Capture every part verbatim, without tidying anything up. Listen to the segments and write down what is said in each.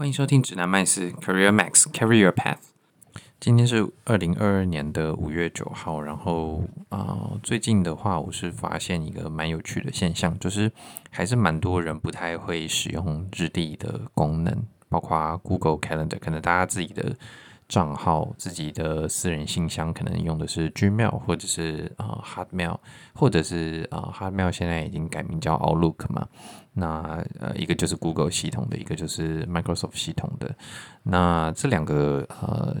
欢迎收听指南麦斯 Career Max Career Path。今天是二零二二年的五月九号，然后啊、呃，最近的话，我是发现一个蛮有趣的现象，就是还是蛮多人不太会使用日历的功能，包括 Google Calendar， 可能大家自己的账号、自己的私人信箱，可能用的是 Gmail 或者是啊、呃、Hotmail， 或者是啊、呃、Hotmail 现在已经改名叫 Outlook 嘛。那呃，一个就是 Google 系统的，一个就是 Microsoft 系统的。那这两个呃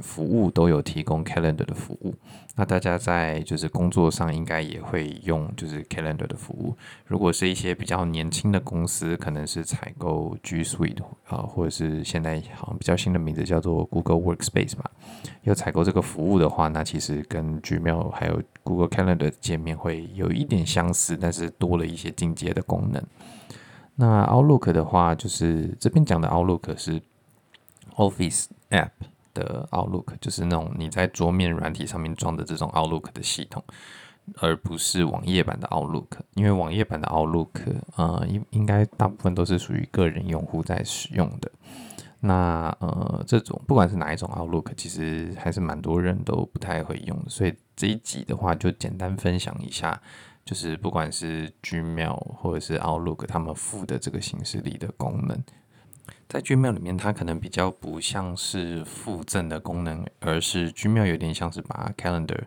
服务都有提供 Calendar 的服务。那大家在就是工作上应该也会用就是 Calendar 的服务。如果是一些比较年轻的公司，可能是采购 G Suite 啊、呃，或者是现在好像比较新的名字叫做 Google Workspace 吧。有采购这个服务的话，那其实跟 Gmail 还有 Google Calendar 界面会有一点相似，但是多了一些进阶的功能。那 Outlook 的话，就是这边讲的 Outlook 是 Office App 的 Outlook， 就是那种你在桌面软体上面装的这种 Outlook 的系统，而不是网页版的 Outlook。因为网页版的 Outlook， 呃，应该大部分都是属于个人用户在使用的。那呃，这种不管是哪一种 Outlook， 其实还是蛮多人都不太会用的。所以这一集的话，就简单分享一下。就是不管是 Gmail 或者是 Outlook 他们附的这个行事历的功能，在 Gmail 里面它可能比较不像是附赠的功能，而是 Gmail 有点像是把 Calendar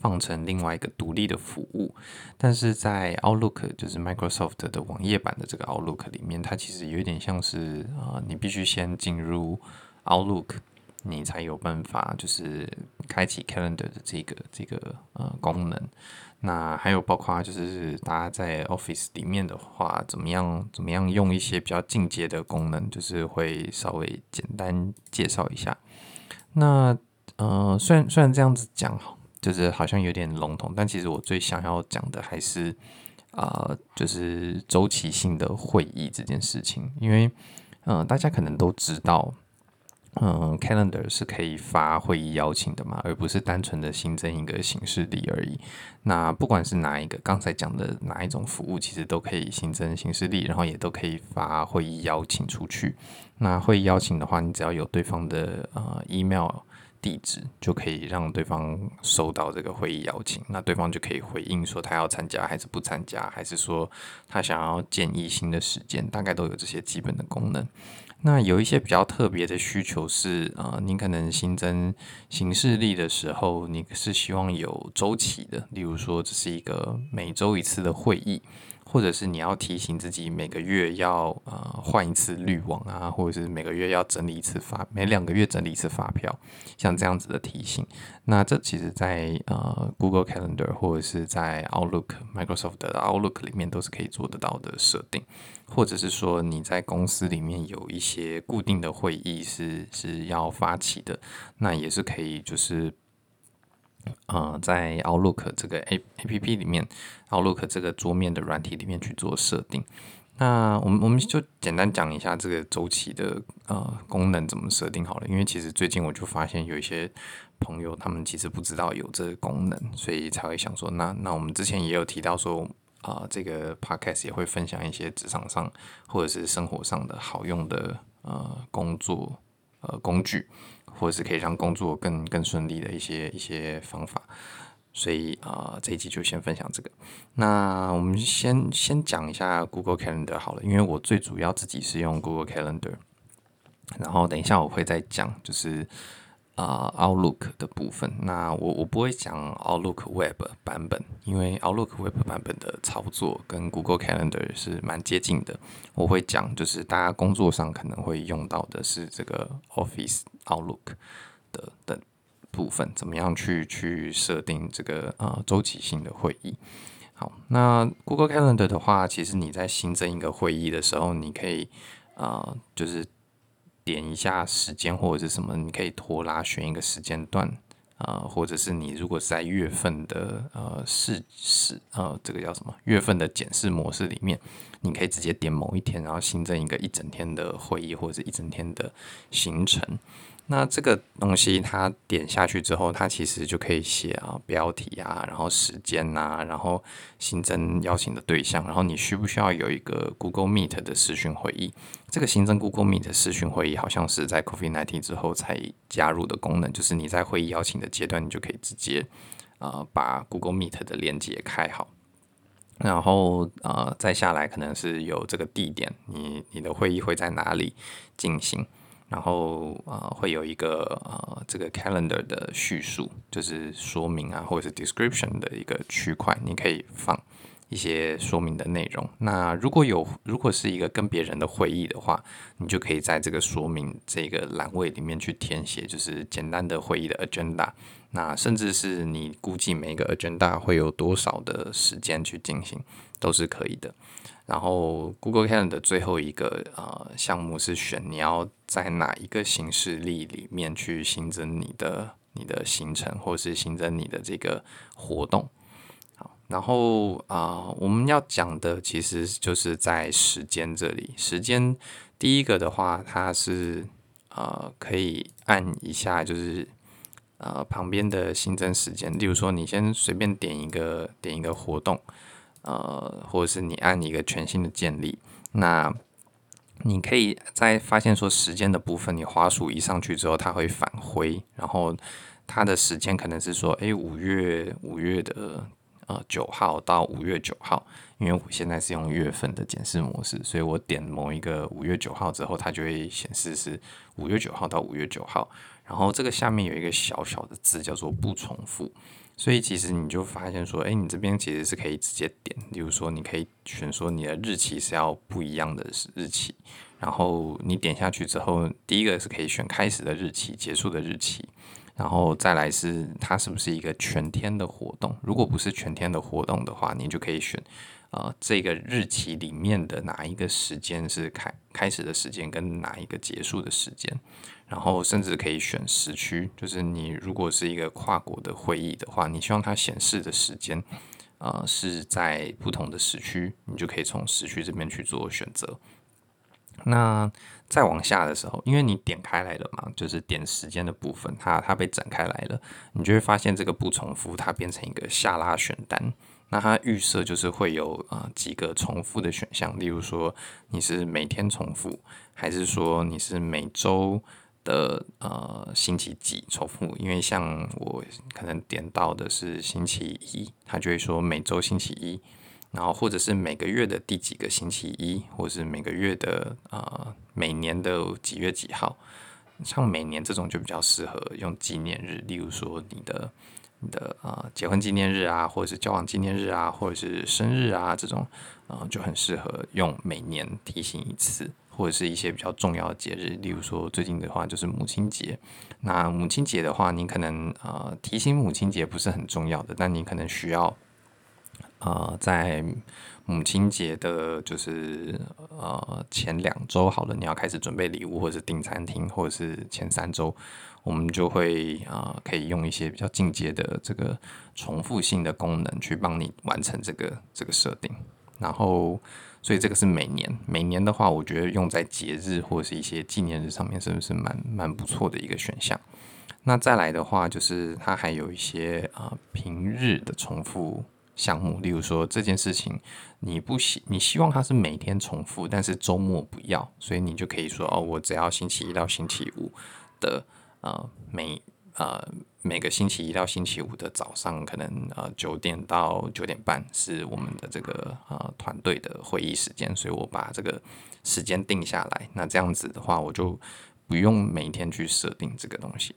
放成另外一个独立的服务。但是在 Outlook 就是 Microsoft 的网页版的这个 Outlook 里面，它其实有点像是、呃、你必须先进入 Outlook， 你才有办法就是开启 Calendar 的这个这个呃功能。那还有包括就是大家在 Office 里面的话，怎么样怎么样用一些比较进阶的功能，就是会稍微简单介绍一下。那呃，虽然虽然这样子讲，就是好像有点笼统，但其实我最想要讲的还是啊、呃，就是周期性的会议这件事情，因为嗯、呃，大家可能都知道。嗯 Calendar 是可以发会议邀请的嘛，而不是单纯的新增一个行事历而已。那不管是哪一个刚才讲的哪一种服务，其实都可以新增行事历，然后也都可以发会议邀请出去。那会议邀请的话，你只要有对方的呃 email 地址，就可以让对方收到这个会议邀请，那对方就可以回应说他要参加还是不参加，还是说他想要建议新的时间，大概都有这些基本的功能。那有一些比较特别的需求是，呃，你可能新增行事历的时候，你是希望有周期的，例如说这是一个每周一次的会议，或者是你要提醒自己每个月要呃换一次滤网啊，或者是每个月要整理一次发，每两个月整理一次发票，像这样子的提醒。那这其实在呃 Google Calendar 或者是在 Outlook Microsoft 的 Outlook 里面都是可以做得到的设定。或者是说你在公司里面有一些固定的会议是是要发起的，那也是可以就是呃在 Outlook 这个 A P P 里面 Outlook 这个桌面的软体里面去做设定。那我们我们就简单讲一下这个周期的呃功能怎么设定好了，因为其实最近我就发现有一些朋友他们其实不知道有这个功能，所以才会想说那那我们之前也有提到说啊、呃，这个 podcast 也会分享一些职场上或者是生活上的好用的呃工作呃工具，或者是可以让工作更更顺利的一些一些方法，所以啊、呃、这一集就先分享这个。那我们先先讲一下 Google Calendar 好了，因为我最主要自己是用 Google Calendar， 然后等一下我会再讲就是。呃、uh, Outlook 的部分，那我我不会讲 Outlook Web 版本，因为 Outlook Web 版本的操作跟 Google Calendar 是蛮接近的。我会讲就是大家工作上可能会用到的是这个 Office Outlook 的的部分，怎么样去去设定这个呃周期性的会议。好，那 Google Calendar 的话，其实你在新增一个会议的时候，你可以呃就是。点一下时间或者是什么，你可以拖拉选一个时间段啊、呃，或者是你如果是在月份的呃视视呃这个叫什么月份的检视模式里面，你可以直接点某一天，然后新增一个一整天的会议或者是一整天的行程。那这个东西它点下去之后，它其实就可以写啊标题啊，然后时间啊，然后新增邀请的对象，然后你需不需要有一个 Google Meet 的视讯会议？这个新增 Google Meet 视讯会议好像是在 COVID 十九 之后才加入的功能，就是你在会议邀请的阶段，你就可以直接、呃、把 Google Meet 的连接开好。然后呃，再下来可能是有这个地点，你你的会议会在哪里进行，然后呃会有一个呃这个 calendar 的叙述，就是说明啊或者是 description 的一个区块，你可以放一些说明的内容。那如果有如果是一个跟别人的会议的话，你就可以在这个说明这个栏位里面去填写，就是简单的会议的 agenda。那甚至是你估计每个 agenda 会有多少的时间去进行，都是可以的。然后 Google Calendar 的最后一个呃项目是选你要在哪一个行事历里面去新增你的你的行程，或是新增你的这个活动。好，然后啊、呃，我们要讲的其实就是在时间这里。时间第一个的话，它是呃可以按一下，就是。呃，旁边的新增时间，例如说你先随便点一个点一个活动，呃，或者是你按一个全新的建立，那你可以在发现说时间的部分，你滑鼠移上去之后，它会返回，然后它的时间可能是说，哎，五月五月的呃九号到五月九号，因为我现在是用月份的检视模式，所以我点某一个五月九号之后，它就会显示是五月九号到五月九号。然后这个下面有一个小小的字叫做不重复，所以其实你就发现说，哎，你这边其实是可以直接点，例如说你可以选说你的日期是要不一样的日期，然后你点下去之后，第一个是可以选开始的日期、结束的日期，然后再来是它是不是一个全天的活动，如果不是全天的活动的话，你就可以选呃，这个日期里面的哪一个时间是开开始的时间跟哪一个结束的时间，然后甚至可以选时区，就是你如果是一个跨国的会议的话，你希望它显示的时间，呃，是在不同的时区，你就可以从时区这边去做选择。那再往下的时候，因为你点开来了嘛，就是点时间的部分，它它被展开来了，你就会发现这个不重复，它变成一个下拉选单。那它预设就是会有、呃、几个重复的选项，例如说你是每天重复，还是说你是每周的、呃、星期几重复？因为像我可能点到的是星期一，它就会说每周星期一，然后或者是每个月的第几个星期一，或者是每个月的、呃、每年的几月几号。像每年这种就比较适合用纪念日，例如说你的。你的呃结婚纪念日啊，或者是交往纪念日啊，或者是生日啊，这种呃就很适合用每年提醒一次，或者是一些比较重要的节日，例如说最近的话就是母亲节。那母亲节的话，你可能呃提醒母亲节不是很重要的，但你可能需要呃在母亲节的，就是呃前两周好了，你要开始准备礼物，或者是订餐厅，或者是前三周。我们就会、呃、可以用一些比较进阶的这个重复性的功能去帮你完成这个这个设定，然后所以这个是每年每年的话，我觉得用在节日或是一些纪念日上面是不是蛮蛮不错的一个选项。那再来的话，就是它还有一些、呃、平日的重复项目，例如说这件事情你不希你希望它是每天重复，但是周末不要，所以你就可以说哦，我只要星期一到星期五的呃每呃每个星期一到星期五的早上，可能呃九点到九点半是我们的这个呃团队的会议时间，所以我把这个时间定下来。那这样子的话，我就不用每天去设定这个东西。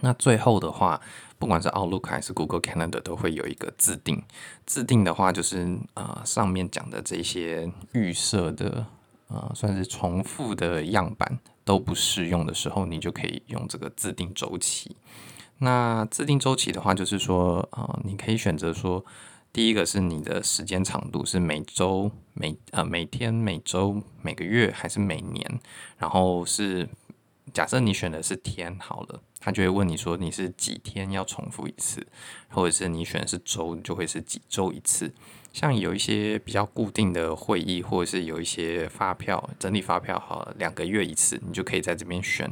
那最后的话，不管是 Outlook 还是 Google Calendar 都会有一个自定。自定的话，就是呃上面讲的这些预设的呃算是重复的样板。都不适用的时候，你就可以用这个自定周期。那自定周期的话，就是说、呃、你可以选择说，第一个是你的时间长度是每周 每,、呃、每天每周每个月还是每年，然后是假设你选的是天好了，他就会问你说你是几天要重复一次，或者是你选的是周就会是几周一次。像有一些比较固定的会议，或者是有一些发票整理发票好了，两个月一次，你就可以在这边选、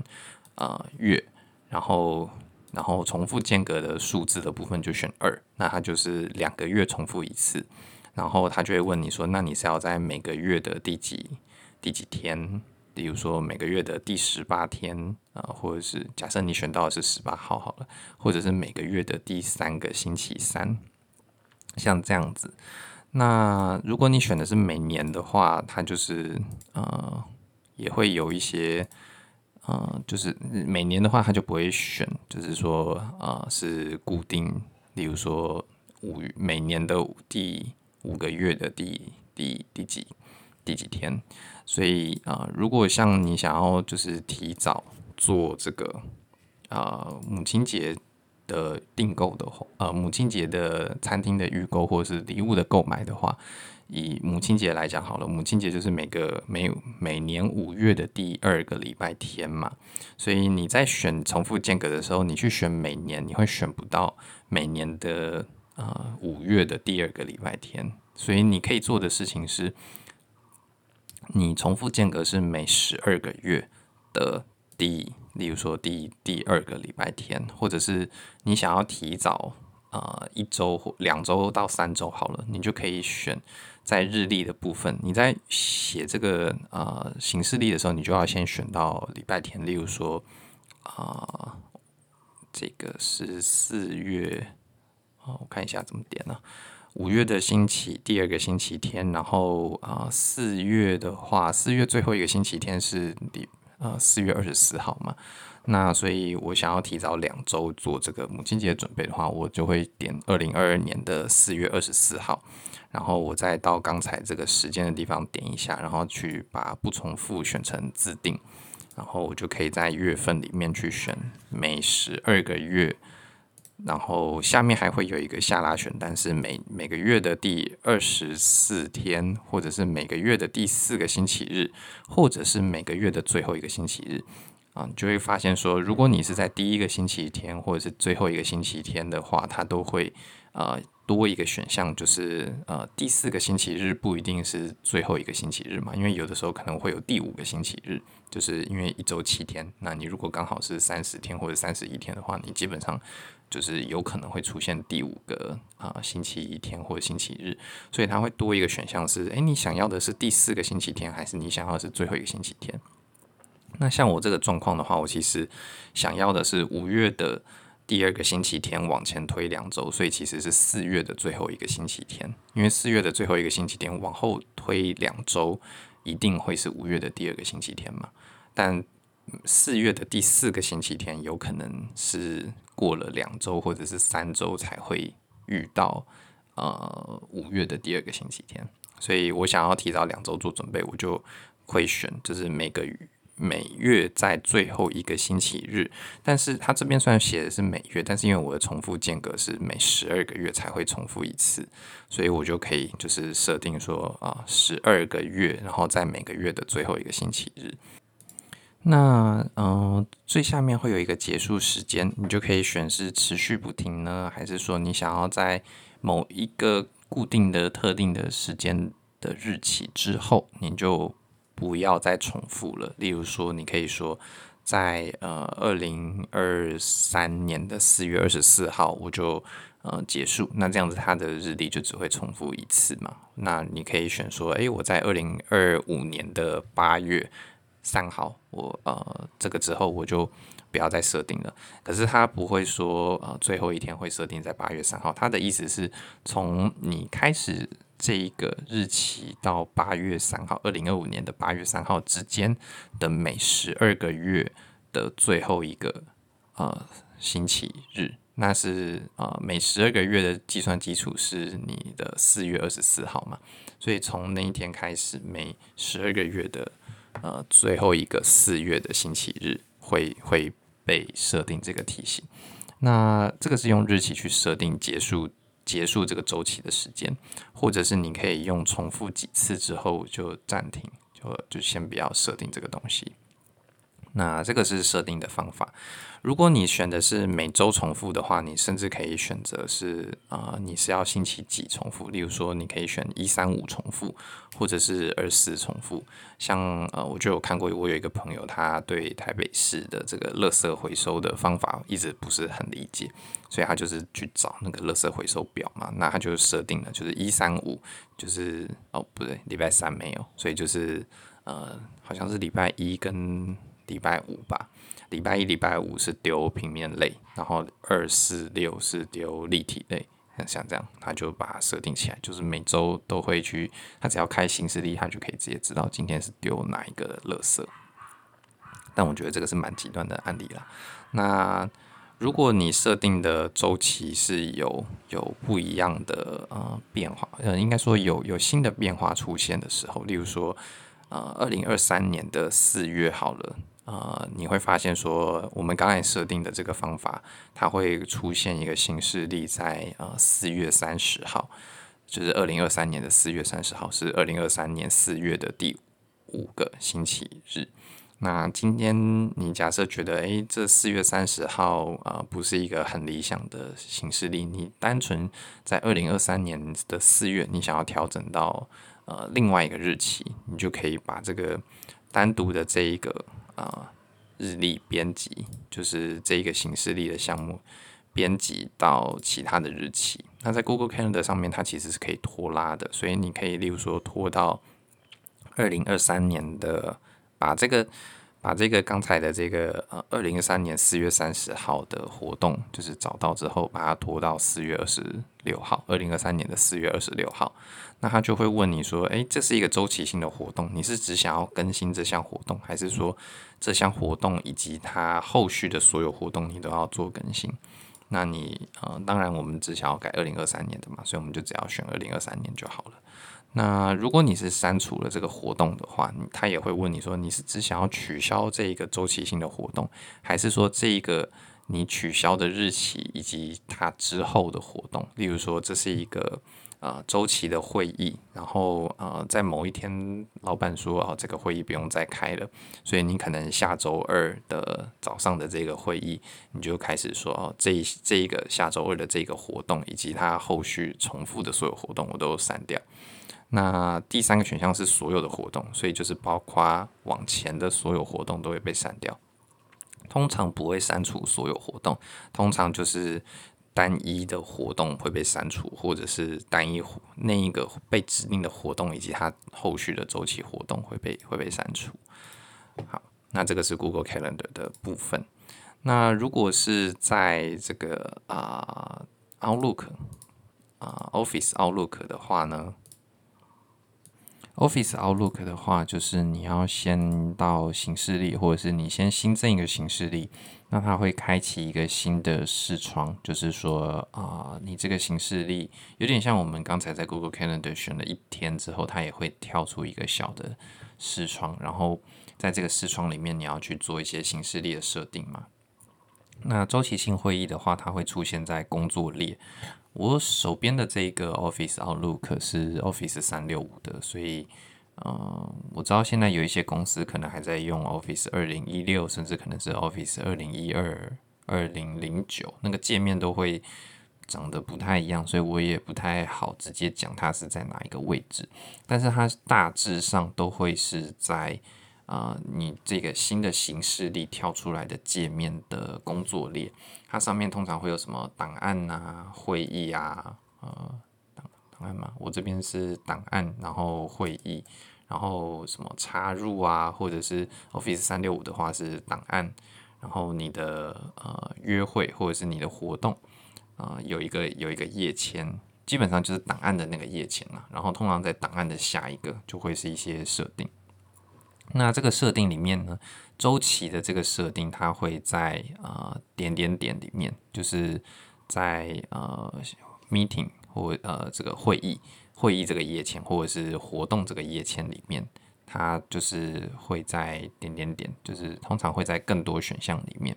呃月，然后然后重复间隔的数字的部分就选二，那它就是两个月重复一次，然后它就会问你说，那你是要在每个月的第几第几天，比如说每个月的第十八天啊、呃，或者是假设你选到的是十八号好了，或者是每个月的第三个星期三，像这样子。那如果你选的是每年的话，它就是呃也会有一些。呃，就是每年的话，他就不会选，就是说，呃，是固定，例如说五每年的第五个月的第第第几第几天，所以啊、呃，如果像你想要就是提早做这个呃母亲节的订购的话，呃母亲节的餐厅的预购或者是礼物的购买的话，以母亲节来讲好了，母亲节就是每个每每年五月的第二个礼拜天嘛，所以你在选重复间隔的时候，你去选每年，你会选不到每年的呃五月的第二个礼拜天，所以你可以做的事情是，你重复间隔是每十二个月的第。例如说第第二个礼拜天，或者是你想要提早呃一周或两周到三周好了，你就可以选在日历的部分。你在写这个呃行事历的时候，你就要先选到礼拜天。例如说啊、呃，这个是四月，哦，我看一下怎么点啊。五月的星期第二个星期天，然后啊四、呃、月的话，四月最后一个星期天是礼。呃，四月二十四号嘛，那所以我想要提早两周做这个母亲节准备的话，我就会点二零二二年的四月二十四号，然后我再到刚才这个时间的地方点一下，然后去把不重复选成自定，然后我就可以在月份里面去选每十二个月，然后下面还会有一个下拉选单，是每每个月的第二十四天，或者是每个月的第四个星期日，或者是每个月的最后一个星期日啊，你就会发现说，如果你是在第一个星期天或者是最后一个星期天的话，它都会呃多一个选项，就是呃第四个星期日不一定是最后一个星期日嘛，因为有的时候可能会有第五个星期日，就是因为一周七天，那你如果刚好是三十天或者三十一天的话，你基本上就是有可能会出现第五个、呃、星期一天或者星期日，所以它会多一个选项是，诶，你想要的是第四个星期天，还是你想要的是最后一个星期天？那像我这个状况的话，我其实想要的是五月的第二个星期天往前推两周，所以其实是四月的最后一个星期天，因为四月的最后一个星期天往后推两周，一定会是五月的第二个星期天嘛，但四月的第四个星期天有可能是过了两周或者是三周才会遇到呃五月的第二个星期天，所以我想要提早两周做准备，我就会选就是每个每月在最后一个星期日，但是它这边虽然写的是每月，但是因为我的重复间隔是每十二个月才会重复一次，所以我就可以就是设定说啊十二个月，然后在每个月的最后一个星期日。那呃，最下面会有一个结束时间，你就可以选是持续不停呢，还是说你想要在某一个固定的特定的时间的日期之后，你就不要再重复了。例如说，你可以说在呃二零二三年的四月二十四号，我就呃结束。那这样子，它的日历就只会重复一次嘛。那你可以选说，哎，我在二零二五年的八月。三号，我呃这个之后我就不要再设定了。可是他不会说呃最后一天会设定在八月三号，他的意思是从你开始这一个日期到八月三号，二零二五年的八月三号之间的每十二个月的最后一个呃星期日，那是呃每十二个月的计算基础是你的四月二十四号嘛，所以从那一天开始，每十二个月的呃，最后一个四月的星期日会会被设定这个提醒。那这个是用日期去设定结束结束这个周期的时间，或者是你可以用重复几次之后就暂停，就就先不要设定这个东西。那这个是设定的方法。如果你选的是每周重复的话，你甚至可以选择是、呃、你是要星期几重复，例如说你可以选一三五重复或者是二四重复。像、呃、我就有看过，我有一个朋友他对台北市的这个垃圾回收的方法一直不是很理解，所以他就是去找那个垃圾回收表嘛，那他就设定了就是一三五，就是哦不对，礼拜三没有，所以就是呃好像是礼拜一跟礼拜五吧，礼拜一礼拜五是丢平面类，然后二四六是丢立体类，像这样他就把它设定起来，就是每周都会去，他只要开行事历他就可以直接知道今天是丢哪一个垃圾。但我觉得这个是蛮极端的案例啦。那如果你设定的周期是有有不一样的、呃、变化、呃、应该说有有新的变化出现的时候，例如说呃二零二三年的四月好了，呃，你会发现说，我们刚才设定的这个方法，它会出现一个新事例在呃四月三十号，就是二零二三年的四月三十号，是二零二三年四月的第五个星期日。那今天你假设觉得，哎，这四月三十号呃不是一个很理想的新事例，你单纯在二零二三年的四月，你想要调整到呃另外一个日期，你就可以把这个单独的这一个呃日历编辑，就是这一个行事历的项目编辑到其他的日期。那在 Google Calendar 上面它其实是可以拖拉的，所以你可以例如说拖到二零二三年的，把这个把这个刚才的这个呃二零二三年四月三十号的活动，就是找到之后把它拖到四月二十六号，二零二三年的四月二十六号。那他就会问你说，诶，这是一个周期性的活动，你是只想要更新这项活动，还是说这项活动以及它后续的所有活动你都要做更新？那你呃当然我们只想要改二零二三年的嘛，所以我们就只要选二零二三年就好了。那如果你是删除了这个活动的话，他也会问你说，你是只想要取消这一个周期性的活动，还是说这一个你取消的日期以及它之后的活动？例如说这是一个呃周期的会议，然后呃在某一天老板说，哦，这个会议不用再开了，所以你可能下周二的早上的这个会议，你就开始说，哦，这这一个下周二的这个活动以及它后续重复的所有活动我都删掉。那第三个选项是所有的活动，所以就是包括往前的所有活动都会被删掉。通常不会删除所有活动，通常就是单一的活动会被删除，或者是单一那一个被指定的活动以及它后续的周期活动会被会被删除。好，那这个是 Google Calendar 的部分。那如果是在这个啊、呃、Outlook 啊、呃、Office Outlook 的话呢？Office Outlook 的话，就是你要先到行事历，或者是你先新增一个行事历，那它会开启一个新的视窗，就是说、呃、你这个行事历有点像我们刚才在 Google Calendar 选了一天之后，它也会跳出一个小的视窗，然后在这个视窗里面你要去做一些行事历的设定嘛。那周期性会议的话，它会出现在工作列。我手边的这个 Office Outlook 是 Office 三六五的，所以、呃、我知道现在有一些公司可能还在用 Office 二零一六，甚至可能是 Office 二零一二、二零零九，那个界面都会长得不太一样，所以我也不太好直接讲它是在哪一个位置，但是它大致上都会是在、呃、你这个新的行事历跳出来的界面的工作列。它上面通常会有什么档案啊、会议啊，呃，档案嘛，我这边是档案，然后会议，然后什么插入啊，或者是 Office 三六五的话是档案，然后你的呃约会或者是你的活动，啊、呃，有一个有一个页签，基本上就是档案的那个页签嘛，然后通常在档案的下一个就会是一些设定。那这个设定里面呢，周期的这个设定它会在呃点点点里面，就是在呃 meeting 或呃这个会议会议这个页签或者是活动这个页签里面，它就是会在点点点，就是通常会在更多选项里面。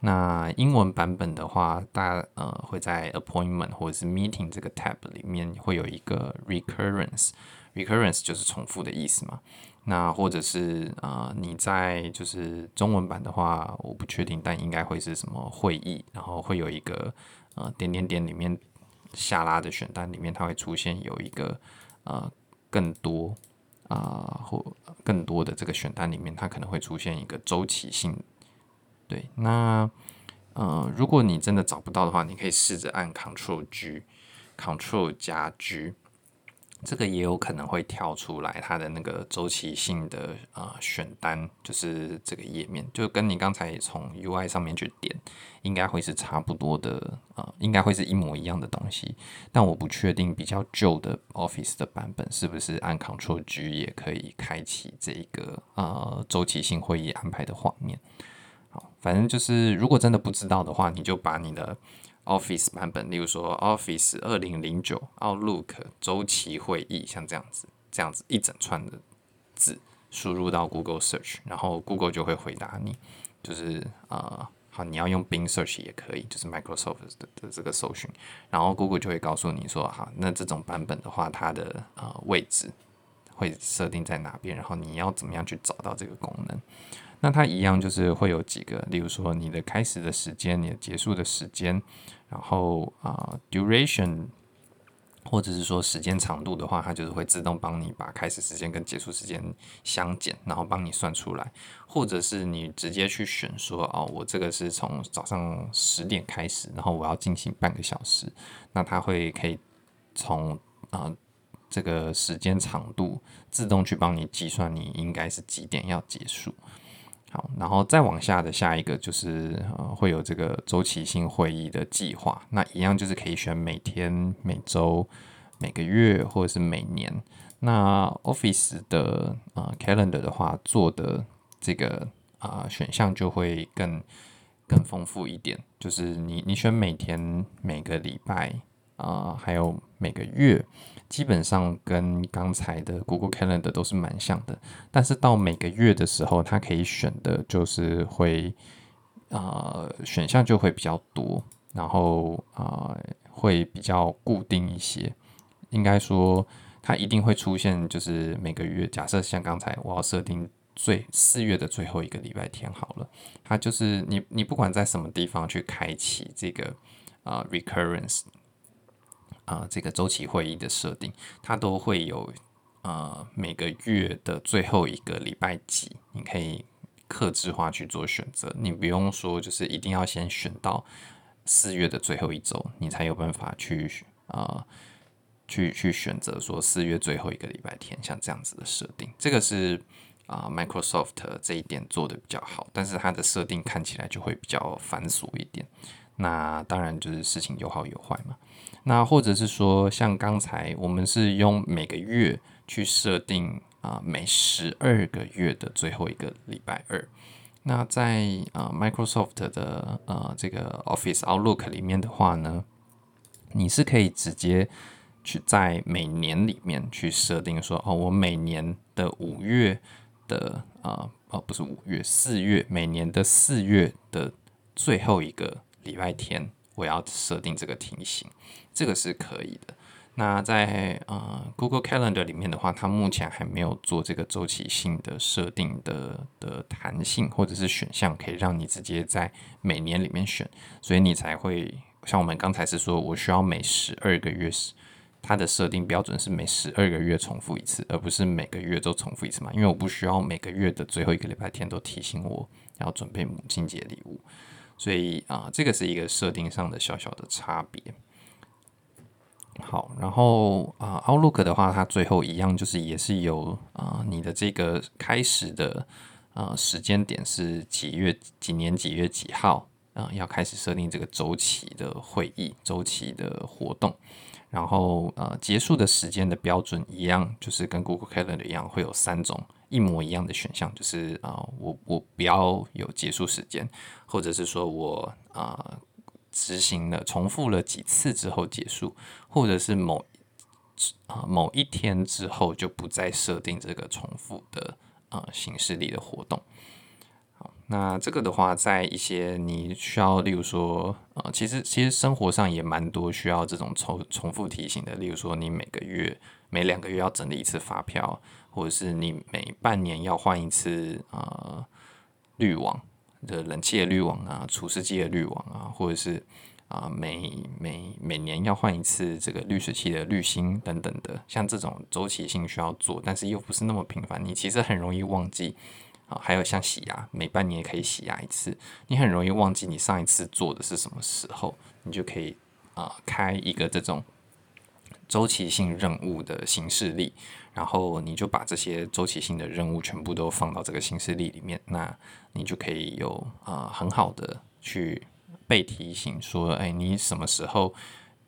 那英文版本的话，大呃会在 appointment 或者是 meeting 这个 tab 里面会有一个 recurrence，recurrence 就是重复的意思嘛。那或者是呃你在就是中文版的话，我不确定，但应该会是什么会议，然后会有一个呃点点点里面下拉的选单里面，它会出现有一个呃更多啊、呃、或更多的这个选单里面，它可能会出现一个周期性。对，那呃如果你真的找不到的话，你可以试着按 Ctrl+G Ctrl 加 G， 这个也有可能会跳出来它的那个周期性的、呃、选单，就是这个页面就跟你刚才从 U I 上面去点应该会是差不多的、呃、应该会是一模一样的东西，但我不确定比较旧的 Office 的版本是不是按 Ctrl+G 也可以开启这个、呃、周期性会议安排的画面。好，反正就是如果真的不知道的话，你就把你的Office 版本，例如说 Office 二零零九 Outlook 周期会议，像这样子，这样子一整串的字输入到 Google Search， 然后 Google 就会回答你，就是呃，好，你要用 Bing Search 也可以，就是 Microsoft 的, 的这个搜寻，然后 Google 就会告诉你说，好，那这种版本的话，它的、呃、位置会设定在哪边，然后你要怎么样去找到这个功能。那它一样就是会有几个，例如说你的开始的时间，你的结束的时间，然后、呃、duration 或者是说时间长度的话，它就是会自动帮你把开始时间跟结束时间相减，然后帮你算出来，或者是你直接去选说，哦，我这个是从早上十点开始，然后我要进行半个小时，那它会可以从啊。呃这个时间长度自动去帮你计算你应该是几点要结束。好，然后再往下的下一个就是、呃、会有这个周期性会议的计划，那一样就是可以选每天、每周、每个月或者是每年。那 Office 的、呃、Calendar 的话做的这个、呃、选项就会更更丰富一点，就是你你选每天、每个礼拜呃、还有每个月，基本上跟刚才的 Google Calendar 都是蛮像的，但是到每个月的时候，它可以选的就是会、呃、选项就会比较多，然后、呃、会比较固定一些。应该说它一定会出现，就是每个月，假设像刚才我要设定最四月的最后一个礼拜天好了，它就是 你, 你不管在什么地方去开启这个、呃、recurrence呃、这个周期会议的设定，它都会有、呃、每个月的最后一个礼拜几，你可以客制化去做选择，你不用说就是一定要先选到四月的最后一周，你才有办法去、呃、去, 去选择说四月最后一个礼拜天，像这样子的设定，这个是、呃、Microsoft 这一点做的比较好，但是它的设定看起来就会比较繁琐一点。那当然就是事情有好有坏嘛。那或者是说，像刚才我们是用每个月去设定、呃、每十二个月的最后一个礼拜二。那在、呃、Microsoft 的、呃、这个 Office Outlook 里面的话呢，你是可以直接去在每年里面去设定说，哦，我每年的五月的、呃哦、不是五月，四月，每年的四月的最后一个礼拜天我要设定这个提醒，这个是可以的。那在、呃、Google Calendar 里面的话，它目前还没有做这个周期性的设定 的, 的弹性或者是选项，可以让你直接在每年里面选，所以你才会像我们刚才是说我需要每十二个月，它的设定标准是每十二个月重复一次，而不是每个月都重复一次嘛，因为我不需要每个月的最后一个礼拜天都提醒我要准备母亲节礼物，所以、呃、这个是一个设定上的小小的差别。好，然后、呃、Outlook 的话，它最后一样就是也是有、呃、你的这个开始的、呃、时间点是几月几年几月几号、呃、要开始设定这个周期的会议周期的活动，然后、呃、结束的时间的标准一样，就是跟 Google Calendar 一样会有三种一模一样的选项，就是、呃、我, 我不要有结束时间，或者是说我、呃、执行了重复了几次之后结束，或者是 某,、呃、某一天之后就不再设定这个重复的、呃、形式里的活动。好，那这个的话在一些你需要，例如说、呃、其实其实生活上也蛮多需要这种重重复提醒的，例如说你每个月每两个月要整理一次发票，或者是你每半年要换一次呃滤网的冷气的滤网啊，除湿机的滤网啊，或者是啊、呃、每每每年要换一次这个滤水器的滤芯等等的，像这种周期性需要做，但是又不是那么频繁，你其实很容易忘记啊、呃。还有像洗牙，每半年也可以洗牙一次，你很容易忘记你上一次做的是什么时候，你就可以啊、呃、开一个这种周期性任务的行事历，然后你就把这些周期性的任务全部都放到这个行事历里面，那你就可以有、呃、很好的去被提醒说，哎，你什么时候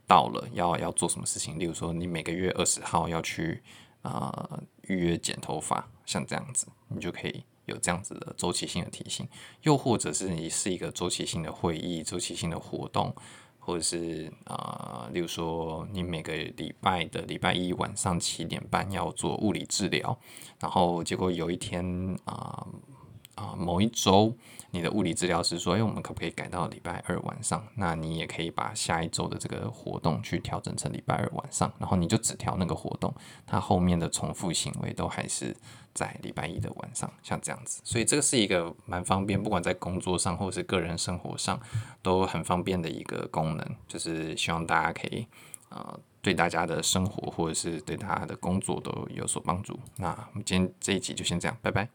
到了要要做什么事情。例如说你每个月二十号要去、呃、预约剪头发，像这样子你就可以有这样子的周期性的提醒。又或者是你是一个周期性的会议、周期性的活动，或者是啊、呃，例如说你每个礼拜的礼拜一晚上七点半要做物理治疗，然后结果有一天啊啊、呃呃、某一周你的物理治疗师说，哎，我们可不可以改到礼拜二晚上？那你也可以把下一周的这个活动去调整成礼拜二晚上，然后你就只调那个活动，它后面的重复行为都还是在礼拜一的晚上，像这样子。所以这个是一个蛮方便，不管在工作上或是个人生活上都很方便的一个功能，就是希望大家可以、呃、对大家的生活或者是对大家的工作都有所帮助。那我们今天这一集就先这样，拜拜。